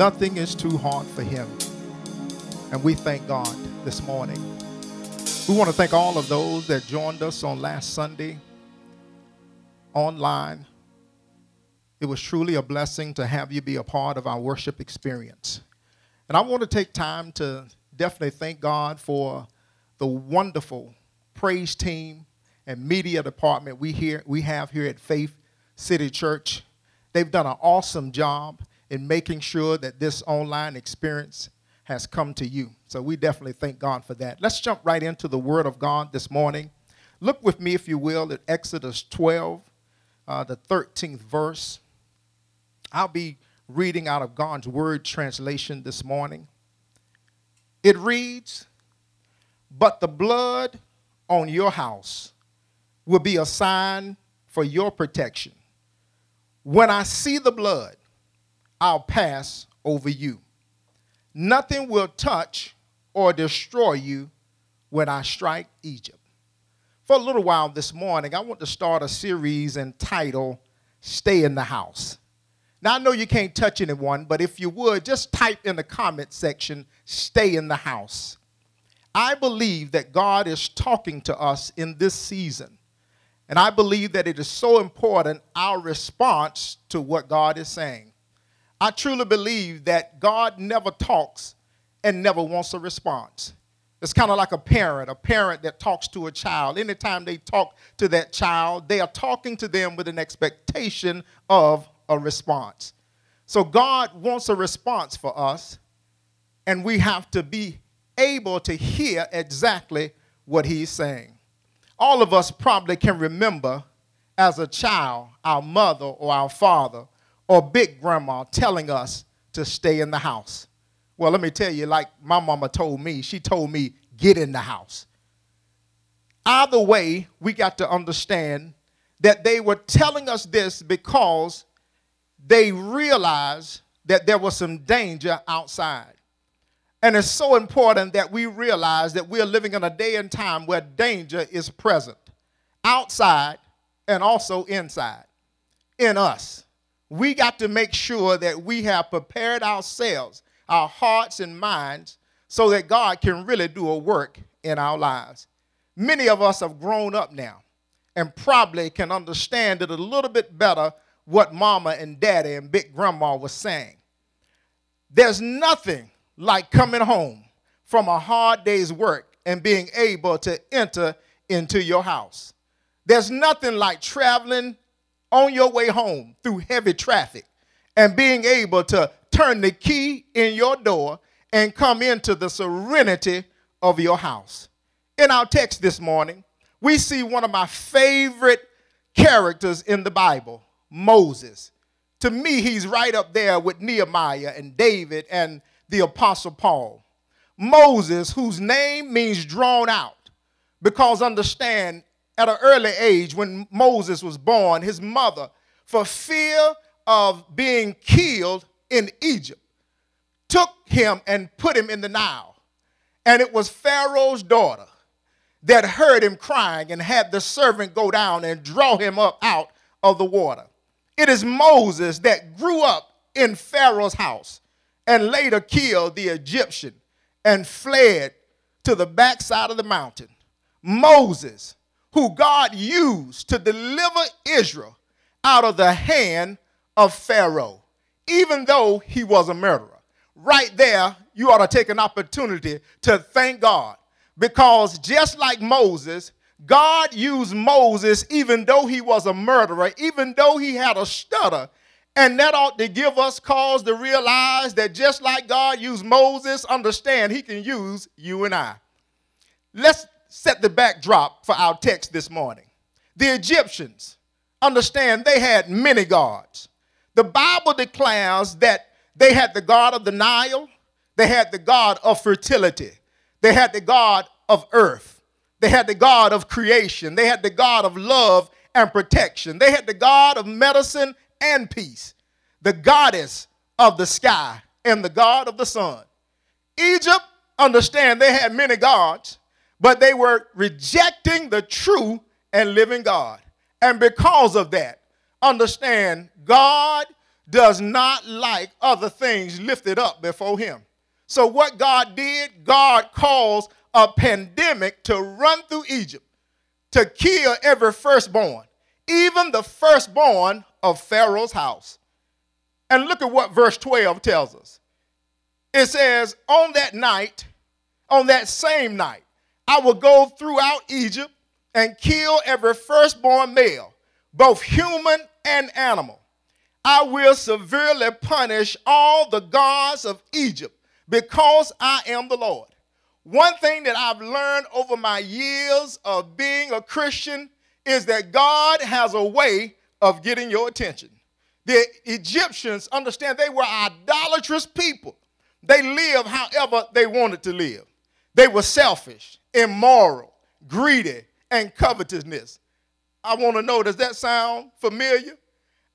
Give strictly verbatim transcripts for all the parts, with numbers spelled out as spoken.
Nothing is too hard for him. And we thank God this morning. We want to thank all of those that joined us on last Sunday online. It was truly a blessing to have you be a part of our worship experience. And I want to take time to definitely thank God for the wonderful praise team and media department we here we have here at Faith City Church. They've done an awesome job in making sure that this online experience has come to you. So we definitely thank God for that. Let's jump right into the Word of God this morning. Look with me, if you will, at Exodus twelve, uh, the thirteenth verse. I'll be reading out of God's Word translation this morning. It reads, "But the blood on your house will be a sign for your protection. When I see the blood, I'll pass over you. Nothing will touch or destroy you when I strike Egypt." For a little while this morning, I want to start a series entitled, "Stay in the House." Now, I know you can't touch anyone, but if you would, just type in the comment section, "Stay in the House." I believe that God is talking to us in this season. And I believe that it is so important, our response to what God is saying. I truly believe that God never talks and never wants a response. It's kind of like a parent, a parent that talks to a child. Anytime they talk to that child, they are talking to them with an expectation of a response. So God wants a response for us, and we have to be able to hear exactly what he's saying. All of us probably can remember as a child, our mother or our father or big grandma telling us to stay in the house. Well, let me tell you, like my mama told me, she told me, "Get in the house." Either way, we got to understand that they were telling us this because they realized that there was some danger outside. And it's so important that we realize that we are living in a day and time where danger is present, outside and also inside, in us. We got to make sure that we have prepared ourselves, our hearts and minds, so that God can really do a work in our lives. Many of us have grown up now and probably can understand it a little bit better what mama and daddy and big grandma was saying. There's nothing like coming home from a hard day's work and being able to enter into your house. There's nothing like traveling on your way home through heavy traffic and being able to turn the key in your door and come into the serenity of your house. In our text this morning, we see one of my favorite characters in the Bible, Moses. To me, he's right up there with Nehemiah and David and the Apostle Paul. Moses, whose name means drawn out, because understand, at an early age, when Moses was born, his mother, for fear of being killed in Egypt, took him and put him in the Nile. And it was Pharaoh's daughter that heard him crying and had the servant go down and draw him up out of the water. It is Moses that grew up in Pharaoh's house and later killed the Egyptian and fled to the backside of the mountain. Moses, who God used to deliver Israel out of the hand of Pharaoh, even though he was a murderer. Right there, you ought to take an opportunity to thank God, because just like Moses, God used Moses even though he was a murderer, even though he had a stutter. And that ought to give us cause to realize that just like God used Moses, understand he can use you and I. Let's set the backdrop for our text this morning. The Egyptians, understand, they had many gods. The Bible declares that they had the god of the Nile, they had the god of fertility, they had the god of earth, they had the god of creation, they had the god of love and protection, they had the god of medicine and peace, the goddess of the sky, and the god of the sun. Egypt, understand, they had many gods, but they were rejecting the true and living God. And because of that, understand, God does not like other things lifted up before him. So what God did, God caused a pandemic to run through Egypt to kill every firstborn, even the firstborn of Pharaoh's house. And look at what verse twelve tells us. It says, on that night, on that same night, I will go throughout Egypt and kill every firstborn male, both human and animal. I will severely punish all the gods of Egypt because I am the Lord. One thing that I've learned over my years of being a Christian is that God has a way of getting your attention. The Egyptians, understand, they were idolatrous people. They lived however they wanted to live. They were selfish, immoral, greedy, and covetousness. I want to know, does that sound familiar?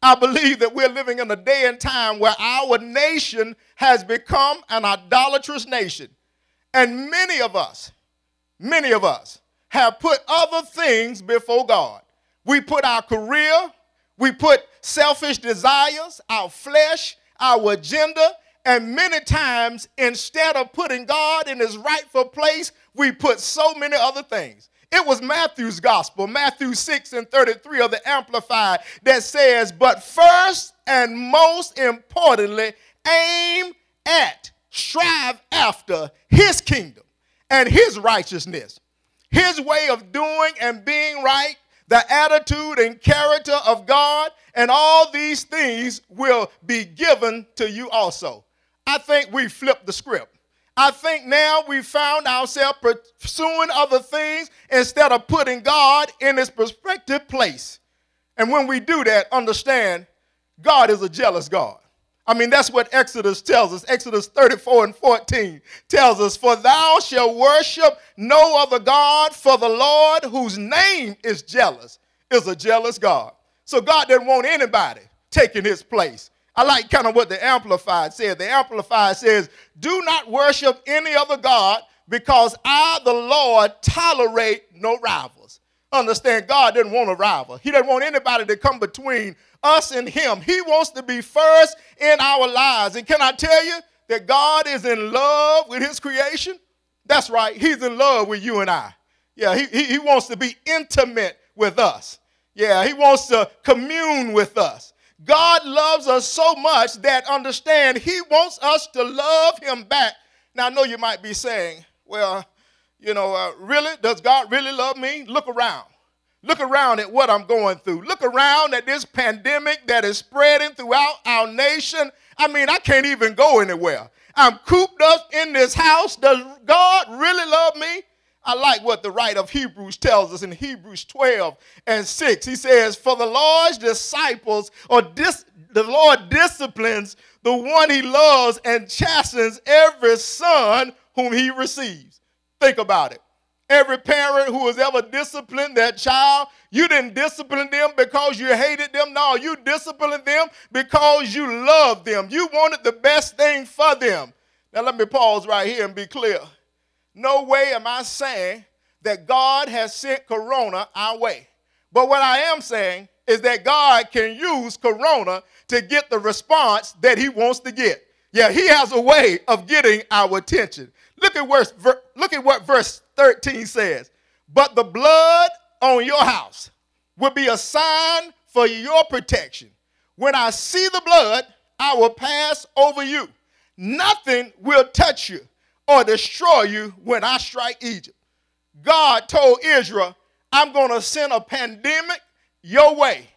I believe that we're living in a day and time where our nation has become an idolatrous nation. And many of us, many of us have put other things before God. We put our career, we put selfish desires, our flesh, our agenda, and many times, instead of putting God in his rightful place, we put so many other things. It was Matthew's gospel, Matthew six and thirty-three of the Amplified, that says, but first and most importantly, aim at, strive after his kingdom and his righteousness, his way of doing and being right, the attitude and character of God, and all these things will be given to you also. I think we flipped the script. I think now we found ourselves pursuing other things instead of putting God in his prospective place. And when we do that, understand God is a jealous God. I mean, that's what Exodus tells us. Exodus thirty-four and fourteen tells us, for thou shalt worship no other God, for the Lord whose name is jealous is a jealous God. So God didn't want anybody taking his place. I like kind of what the Amplified said. The Amplified says, do not worship any other God because I, the Lord, tolerate no rivals. Understand, God didn't want a rival. He didn't want anybody to come between us and him. He wants to be first in our lives. And can I tell you that God is in love with his creation? That's right. He's in love with you and I. Yeah, he, he, he wants to be intimate with us. Yeah, he wants to commune with us. God loves us so much that, understand, he wants us to love him back. Now, I know you might be saying, well, you know, uh, really? Does God really love me? Look around. Look around at what I'm going through. Look around at this pandemic that is spreading throughout our nation. I mean, I can't even go anywhere. I'm cooped up in this house. Does God really love me? I like what the writer of Hebrews tells us in Hebrews twelve and six. He says, for the Lord's disciples, or dis- the Lord disciplines the one he loves and chastens every son whom he receives. Think about it. Every parent who has ever disciplined their child, you didn't discipline them because you hated them. No, you disciplined them because you loved them. You wanted the best thing for them. Now let me pause right here and be clear. No way am I saying that God has sent Corona our way. But what I am saying is that God can use Corona to get the response that he wants to get. Yeah, he has a way of getting our attention. Look at, verse, look at what verse thirteen says. But the blood on your house will be a sign for your protection. When I see the blood, I will pass over you. Nothing will touch you or destroy you when I strike Egypt. God told Israel, I'm going to send a pandemic your way.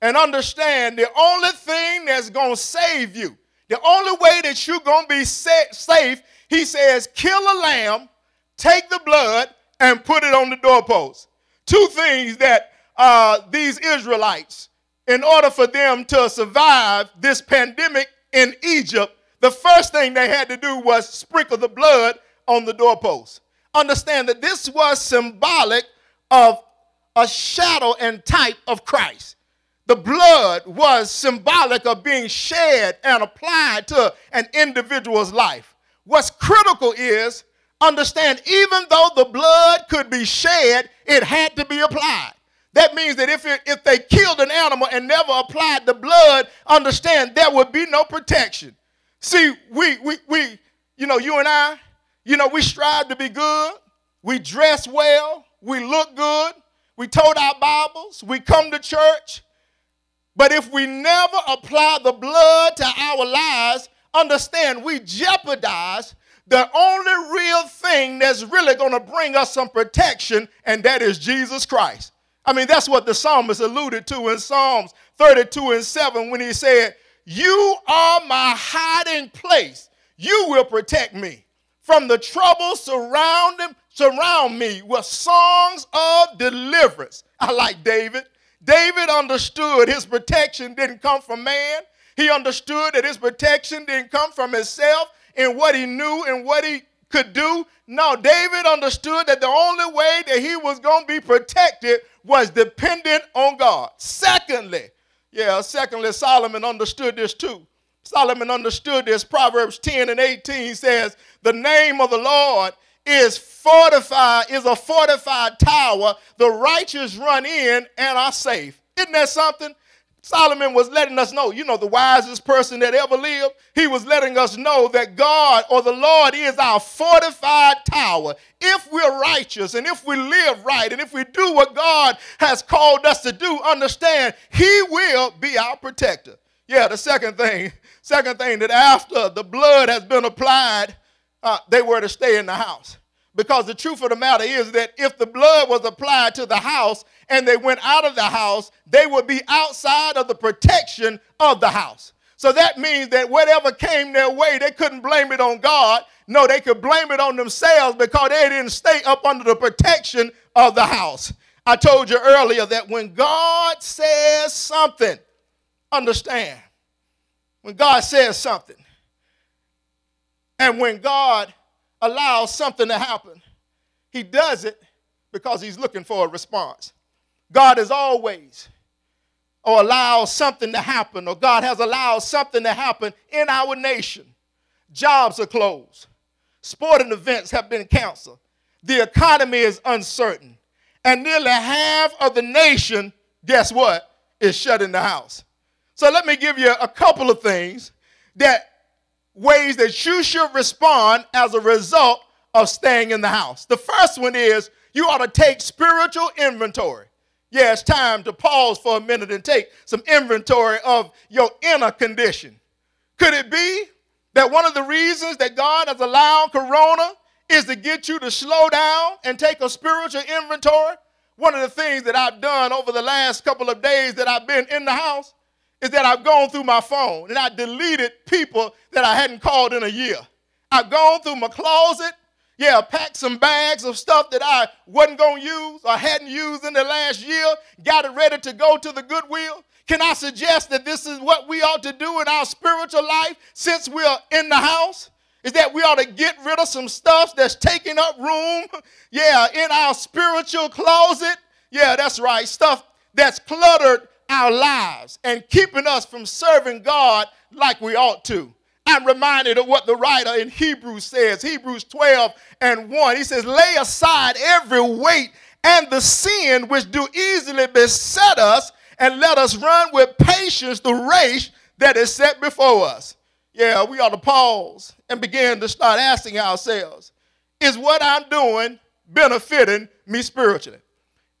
And understand, the only thing that's going to save you, the only way that you're going to be set safe, he says, kill a lamb, take the blood, and put it on the doorpost. Two things that uh, these Israelites, in order for them to survive this pandemic in Egypt, the first thing they had to do was sprinkle the blood on the doorpost. Understand that this was symbolic of a shadow and type of Christ. The blood was symbolic of being shed and applied to an individual's life. What's critical is, understand, even though the blood could be shed, it had to be applied. That means that if it, if they killed an animal and never applied the blood, understand there would be no protection. See, we, we, we, you know, you and I, you know, we strive to be good. We dress well. We look good. We tote our Bibles. We come to church. But if we never apply the blood to our lives, understand we jeopardize the only real thing that's really going to bring us some protection, and that is Jesus Christ. I mean, that's what the psalmist alluded to in Psalms thirty-two and seven when he said, "You are my hiding place. You will protect me from the trouble surrounding surround me with songs of deliverance." I like David. David understood his protection didn't come from man. He understood that his protection didn't come from himself and what he knew and what he could do. No, David understood that the only way that he was going to be protected was dependent on God. Secondly, yeah, secondly, Solomon understood this too. Solomon understood this. Proverbs ten and eighteen says, "The name of the Lord is fortified, is a fortified tower. The righteous run in and are safe." Isn't that something? Solomon was letting us know, you know, the wisest person that ever lived, he was letting us know that God or the Lord is our fortified tower. If we're righteous and if we live right and if we do what God has called us to do, understand he will be our protector. Yeah, the second thing, second thing that after the blood has been applied, uh, they were to stay in the house. Because the truth of the matter is that if the blood was applied to the house and they went out of the house, they would be outside of the protection of the house. So that means that whatever came their way, they couldn't blame it on God. No, they could blame it on themselves because they didn't stay up under the protection of the house. I told you earlier that when God says something, understand, when God says something, and when God allows something to happen, he does it because he's looking for a response. God is always or allows something to happen, or God has allowed something to happen in our nation. Jobs are closed. Sporting events have been canceled. The economy is uncertain. And nearly half of the nation, guess what, is shut in the house. So let me give you a couple of things that ways that you should respond as a result of staying in the house. The first one is you ought to take spiritual inventory. Yeah, it's time to pause for a minute and take some inventory of your inner condition. Could it be that one of the reasons that God has allowed Corona is to get you to slow down and take a spiritual inventory? One of the things that I've done over the last couple of days that I've been in the house is that I've gone through my phone and I deleted people that I hadn't called in a year. I've gone through my closet, yeah, packed some bags of stuff that I wasn't going to use or hadn't used in the last year, got it ready to go to the Goodwill. Can I suggest that this is what we ought to do in our spiritual life since we're in the house? Is that we ought to get rid of some stuff that's taking up room, yeah, in our spiritual closet. Yeah, that's right, stuff that's cluttered our lives and keeping us from serving God like we ought to. I'm reminded of what the writer in Hebrews says, Hebrews twelve and one. He says, "Lay aside every weight and the sin which do easily beset us, and let us run with patience the race that is set before us." Yeah, we ought to pause and begin to start asking ourselves, is what I'm doing benefiting me spiritually?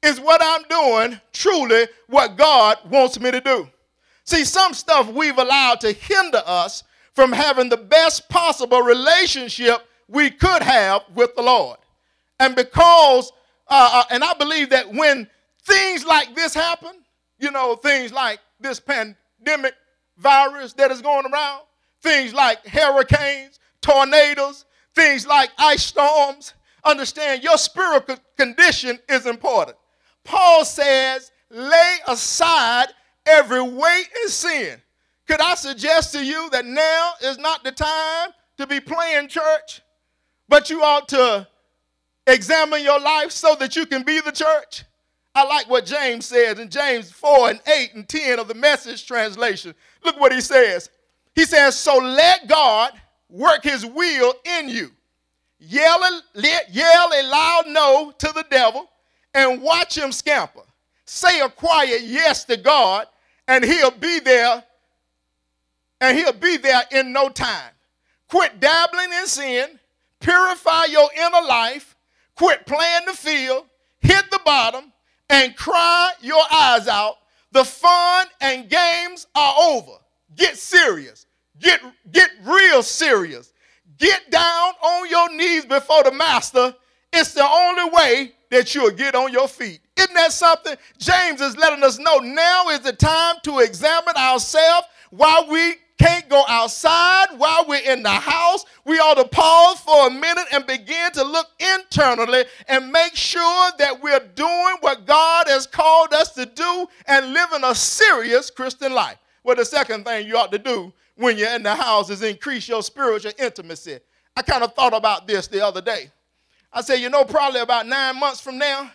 Is what I'm doing truly what God wants me to do? See, some stuff we've allowed to hinder us from having the best possible relationship we could have with the Lord. And because, uh, and I believe that when things like this happen, you know, things like this pandemic virus that is going around, things like hurricanes, tornadoes, things like ice storms, understand your spiritual condition is important. Paul says, lay aside every weight and sin. Could I suggest to you that now is not the time to be playing church, but you ought to examine your life so that you can be the church? I like what James says in James four and eight and ten of the Message translation. Look what he says. He says, so let God work his will in you. Yell a, yell a loud no to the devil and watch him scamper. Say a quiet yes to God, and he'll be there, and he'll be there in no time. Quit dabbling in sin. Purify your inner life. Quit playing the field. Hit the bottom and cry your eyes out. The fun and games are over. Get serious. Get, get real serious. Get down on your knees before the master. It's the only way that you'll get on your feet. Isn't that something? James is letting us know now is the time to examine ourselves. While we can't go outside, while we're in the house, we ought to pause for a minute and begin to look internally and make sure that we're doing what God has called us to do and living a serious Christian life. Well, the second thing you ought to do when you're in the house is increase your spiritual intimacy. I kind of thought about this the other day. I said, you know, probably about nine months from now,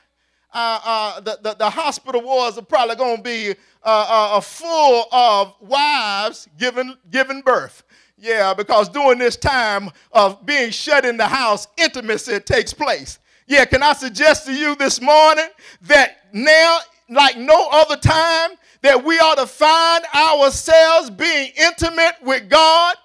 Uh, uh, the, the, the hospital wards are probably going to be uh, uh, full of wives giving, giving birth. Yeah, because during this time of being shut in the house, intimacy takes place. Yeah, can I suggest to you this morning that now, like no other time, that we ought to find ourselves being intimate with God?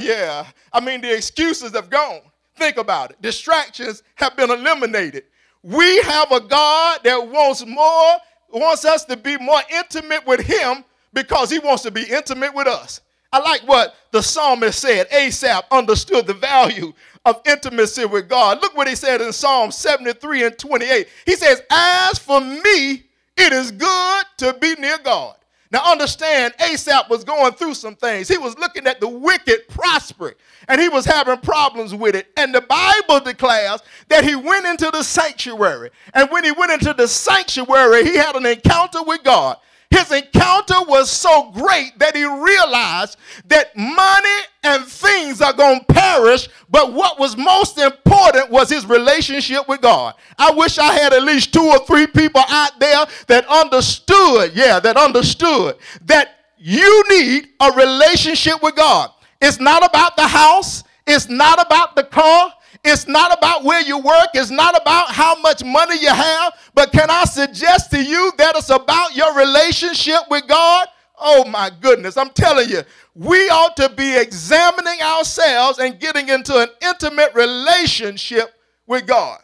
Yeah, I mean, the excuses have gone. Think about it. Distractions have been eliminated. We have a God that wants more, wants us to be more intimate with him because he wants to be intimate with us. I like what the psalmist said. Asaph understood the value of intimacy with God. Look what he said in Psalm seventy-three and twenty-eight. He says, as for me, it is good to be near God. Now understand, Asaph was going through some things. He was looking at the wicked prospering, and he was having problems with it. And the Bible declares that he went into the sanctuary. And when he went into the sanctuary, he had an encounter with God. His encounter was so great that he realized that money and things are going to perish, but what was most important was his relationship with God. I wish I had at least two or three people out there that understood, yeah, that understood that you need a relationship with God. It's not about the house. It's not about the car. It's not about where you work. It's not about how much money you have. But can I suggest to you that it's about your relationship with God? Oh, my goodness. I'm telling you, we ought to be examining ourselves and getting into an intimate relationship with God.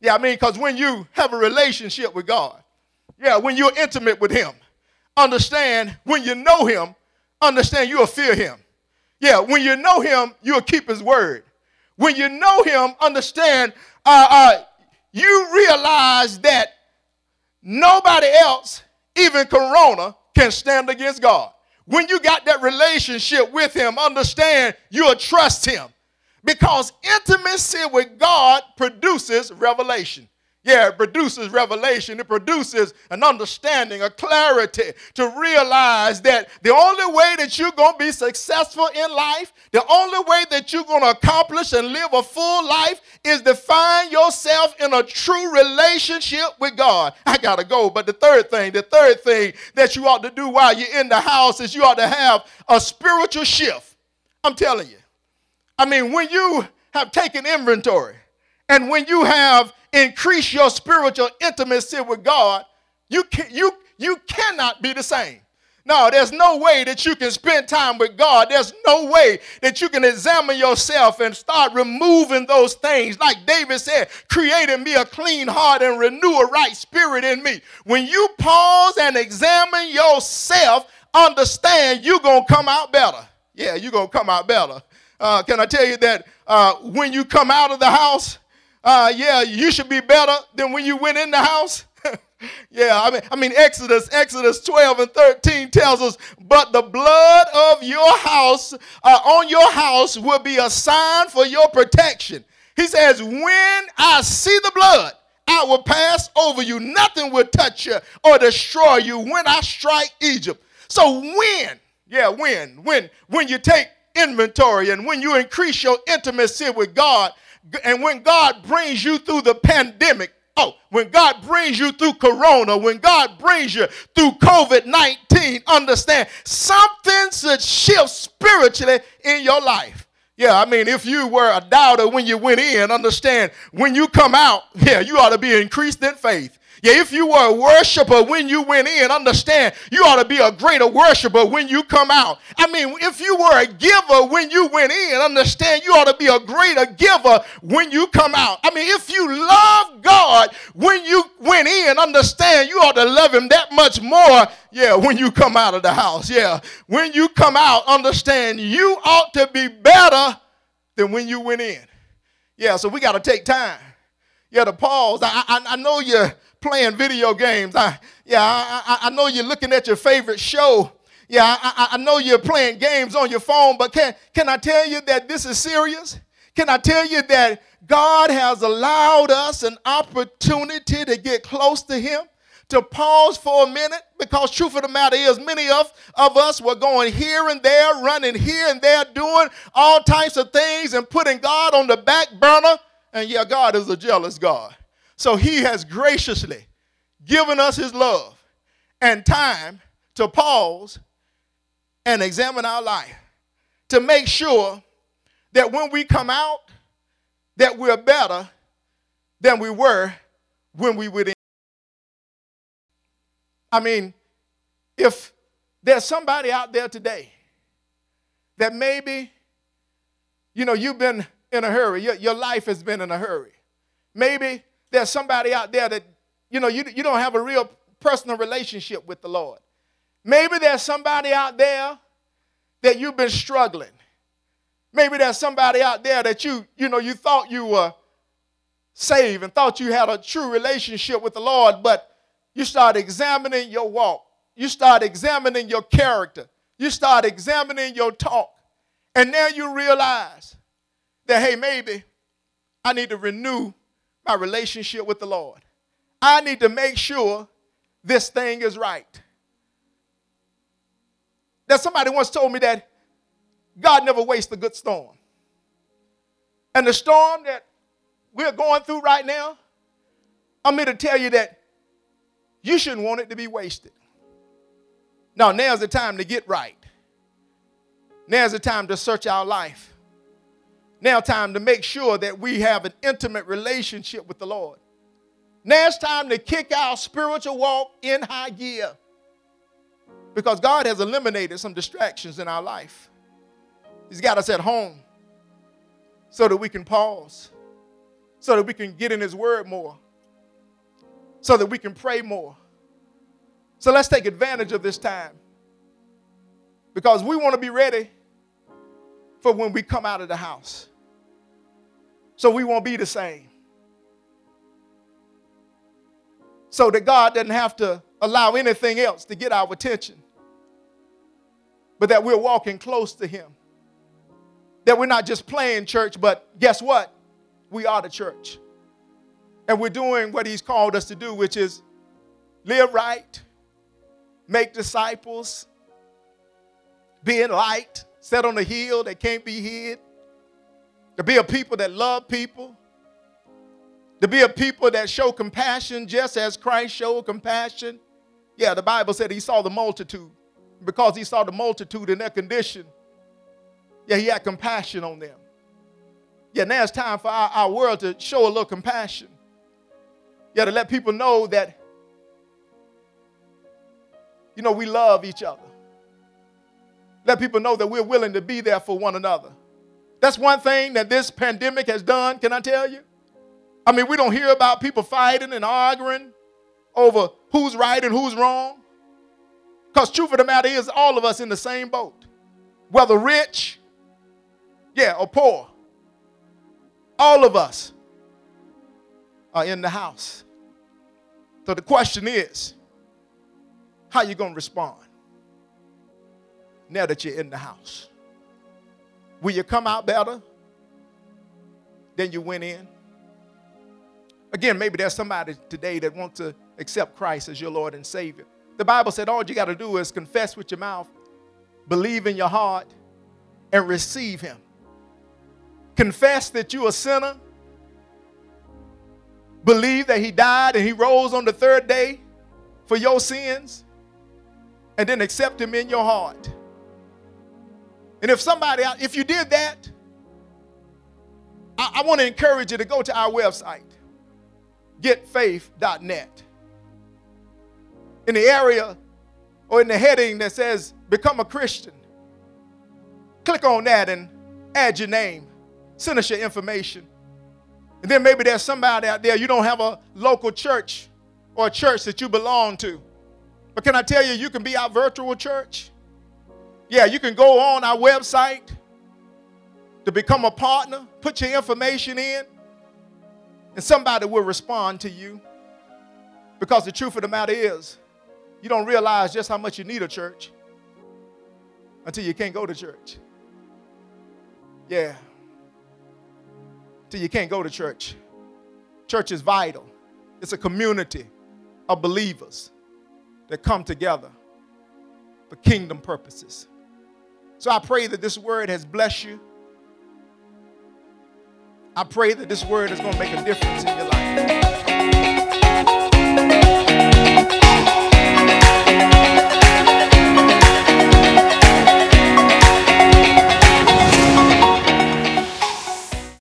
Yeah, I mean, because when you have a relationship with God, yeah, when you're intimate with him, understand when you know him, understand you'll fear him. Yeah, when you know him, you'll keep his word. When you know him, understand, uh, uh, you realize that nobody else, even Corona, can stand against God. When you got that relationship with him, understand you'll trust him. Because intimacy with God produces revelation. Yeah, it produces revelation. It produces an understanding, a clarity to realize that the only way that you're going to be successful in life, the only way that you're going to accomplish and live a full life is to find yourself in a true relationship with God. I got to go. But the third thing, the third thing that you ought to do while you're in the house is you ought to have a spiritual shift. I'm telling you. I mean, when you have taken inventory and when you have increase your spiritual intimacy with God, you can, you you cannot be the same. No, there's no way that you can spend time with God. There's no way that you can examine yourself and start removing those things. Like David said, create in me a clean heart and renew a right spirit in me. When you pause and examine yourself, understand you're going to come out better. Yeah, you're going to come out better. Uh, can I tell you that uh, when you come out of the house, Uh, yeah, you should be better than when you went in the house. yeah, I mean, I mean, Exodus, Exodus twelve and thirteen tells us, but the blood of your house, uh, on your house will be a sign for your protection. He says, when I see the blood, I will pass over you. Nothing will touch you or destroy you when I strike Egypt. So when, yeah, when, when, when you take inventory and when you increase your intimacy with God, and when God brings you through the pandemic, oh, when God brings you through Corona, when God brings you through COVID nineteen, understand something should shift spiritually in your life. Yeah, I mean, if you were a doubter when you went in, understand when you come out, yeah, you ought to be increased in faith. Yeah, if you were a worshiper when you went in, understand, you ought to be a greater worshiper when you come out. I mean, if you were a giver when you went in, understand, you ought to be a greater giver when you come out. I mean, if you love God when you went in, understand, you ought to love him that much more, yeah, when you come out of the house. Yeah, when you come out, understand, you ought to be better than when you went in. Yeah, so we got to take time. Yeah, to pause. I, I, I know you're playing video games. I, yeah, I, I know you're looking at your favorite show. Yeah, I, I know you're playing games on your phone, but can, can I tell you that this is serious? Can I tell you that God has allowed us an opportunity to get close to him, to pause for a minute? Because truth of the matter is, many of, of us were going here and there, running here and there, doing all types of things and putting God on the back burner. And yeah, God is a jealous God. So he has graciously given us his love and time to pause and examine our life, to make sure that when we come out, that we're better than we were when we went in. I mean, if there's somebody out there today that maybe, you know, you've been in a hurry. Your, your life has been in a hurry. Maybe there's somebody out there that, you know, you, you don't have a real personal relationship with the Lord. Maybe there's somebody out there that you've been struggling. Maybe there's somebody out there that you, you know, you thought you were saved and thought you had a true relationship with the Lord, but you start examining your walk. You start examining your character. You start examining your talk. And now you realize that, hey, maybe I need to renew my relationship with the Lord. I need to make sure this thing is right. Now, somebody once told me that God never wastes a good storm. And the storm that we're going through right now, I'm here to tell you that you shouldn't want it to be wasted. Now, now's the time to get right. Now's the time to search our life. Now time to make sure that we have an intimate relationship with the Lord. Now it's time to kick our spiritual walk in high gear, because God has eliminated some distractions in our life. He's got us at home so that we can pause, so that we can get in his word more, so that we can pray more. So let's take advantage of this time, because we want to be ready for when we come out of the house, so we won't be the same. So that God doesn't have to allow anything else to get our attention, but that we're walking close to him. That we're not just playing church, but guess what? We are the church. And we're doing what he's called us to do, which is live right, make disciples, be in light, set on a hill that can't be hid, to be a people that love people, to be a people that show compassion just as Christ showed compassion. Yeah, the Bible said he saw the multitude. Because he saw the multitude in their condition, yeah, he had compassion on them. Yeah, now it's time for our, our world to show a little compassion. Yeah, to let people know that, you know, we love each other. Let people know that we're willing to be there for one another. That's one thing that this pandemic has done, can I tell you? I mean, we don't hear about people fighting and arguing over who's right and who's wrong. Because truth of the matter is, all of us in the same boat. Whether rich, yeah, or poor. All of us are in the house. So the question is, how you going to respond? Now that you're in the house, will you come out better than you went in? Again, maybe there's somebody today that wants to accept Christ as your Lord and Savior. The Bible said all you got to do is confess with your mouth, believe in your heart, and receive him. Confess that you're a sinner. Believe that he died and he rose on the third day for your sins. And then accept him in your heart. And if somebody, if you did that, I, I want to encourage you to go to our website, get faith dot net. in the area or in the heading that says, become a Christian. Click on that and add your name. Send us your information. And then maybe there's somebody out there, you don't have a local church or a church that you belong to. But can I tell you, you can be our virtual church. Yeah, you can go on our website to become a partner. Put your information in. And somebody will respond to you. Because the truth of the matter is, you don't realize just how much you need a church until you can't go to church. Yeah. Till you can't go to church. Church is vital. It's a community of believers that come together for kingdom purposes. So I pray that this word has blessed you. I pray that this word is going to make a difference in your life.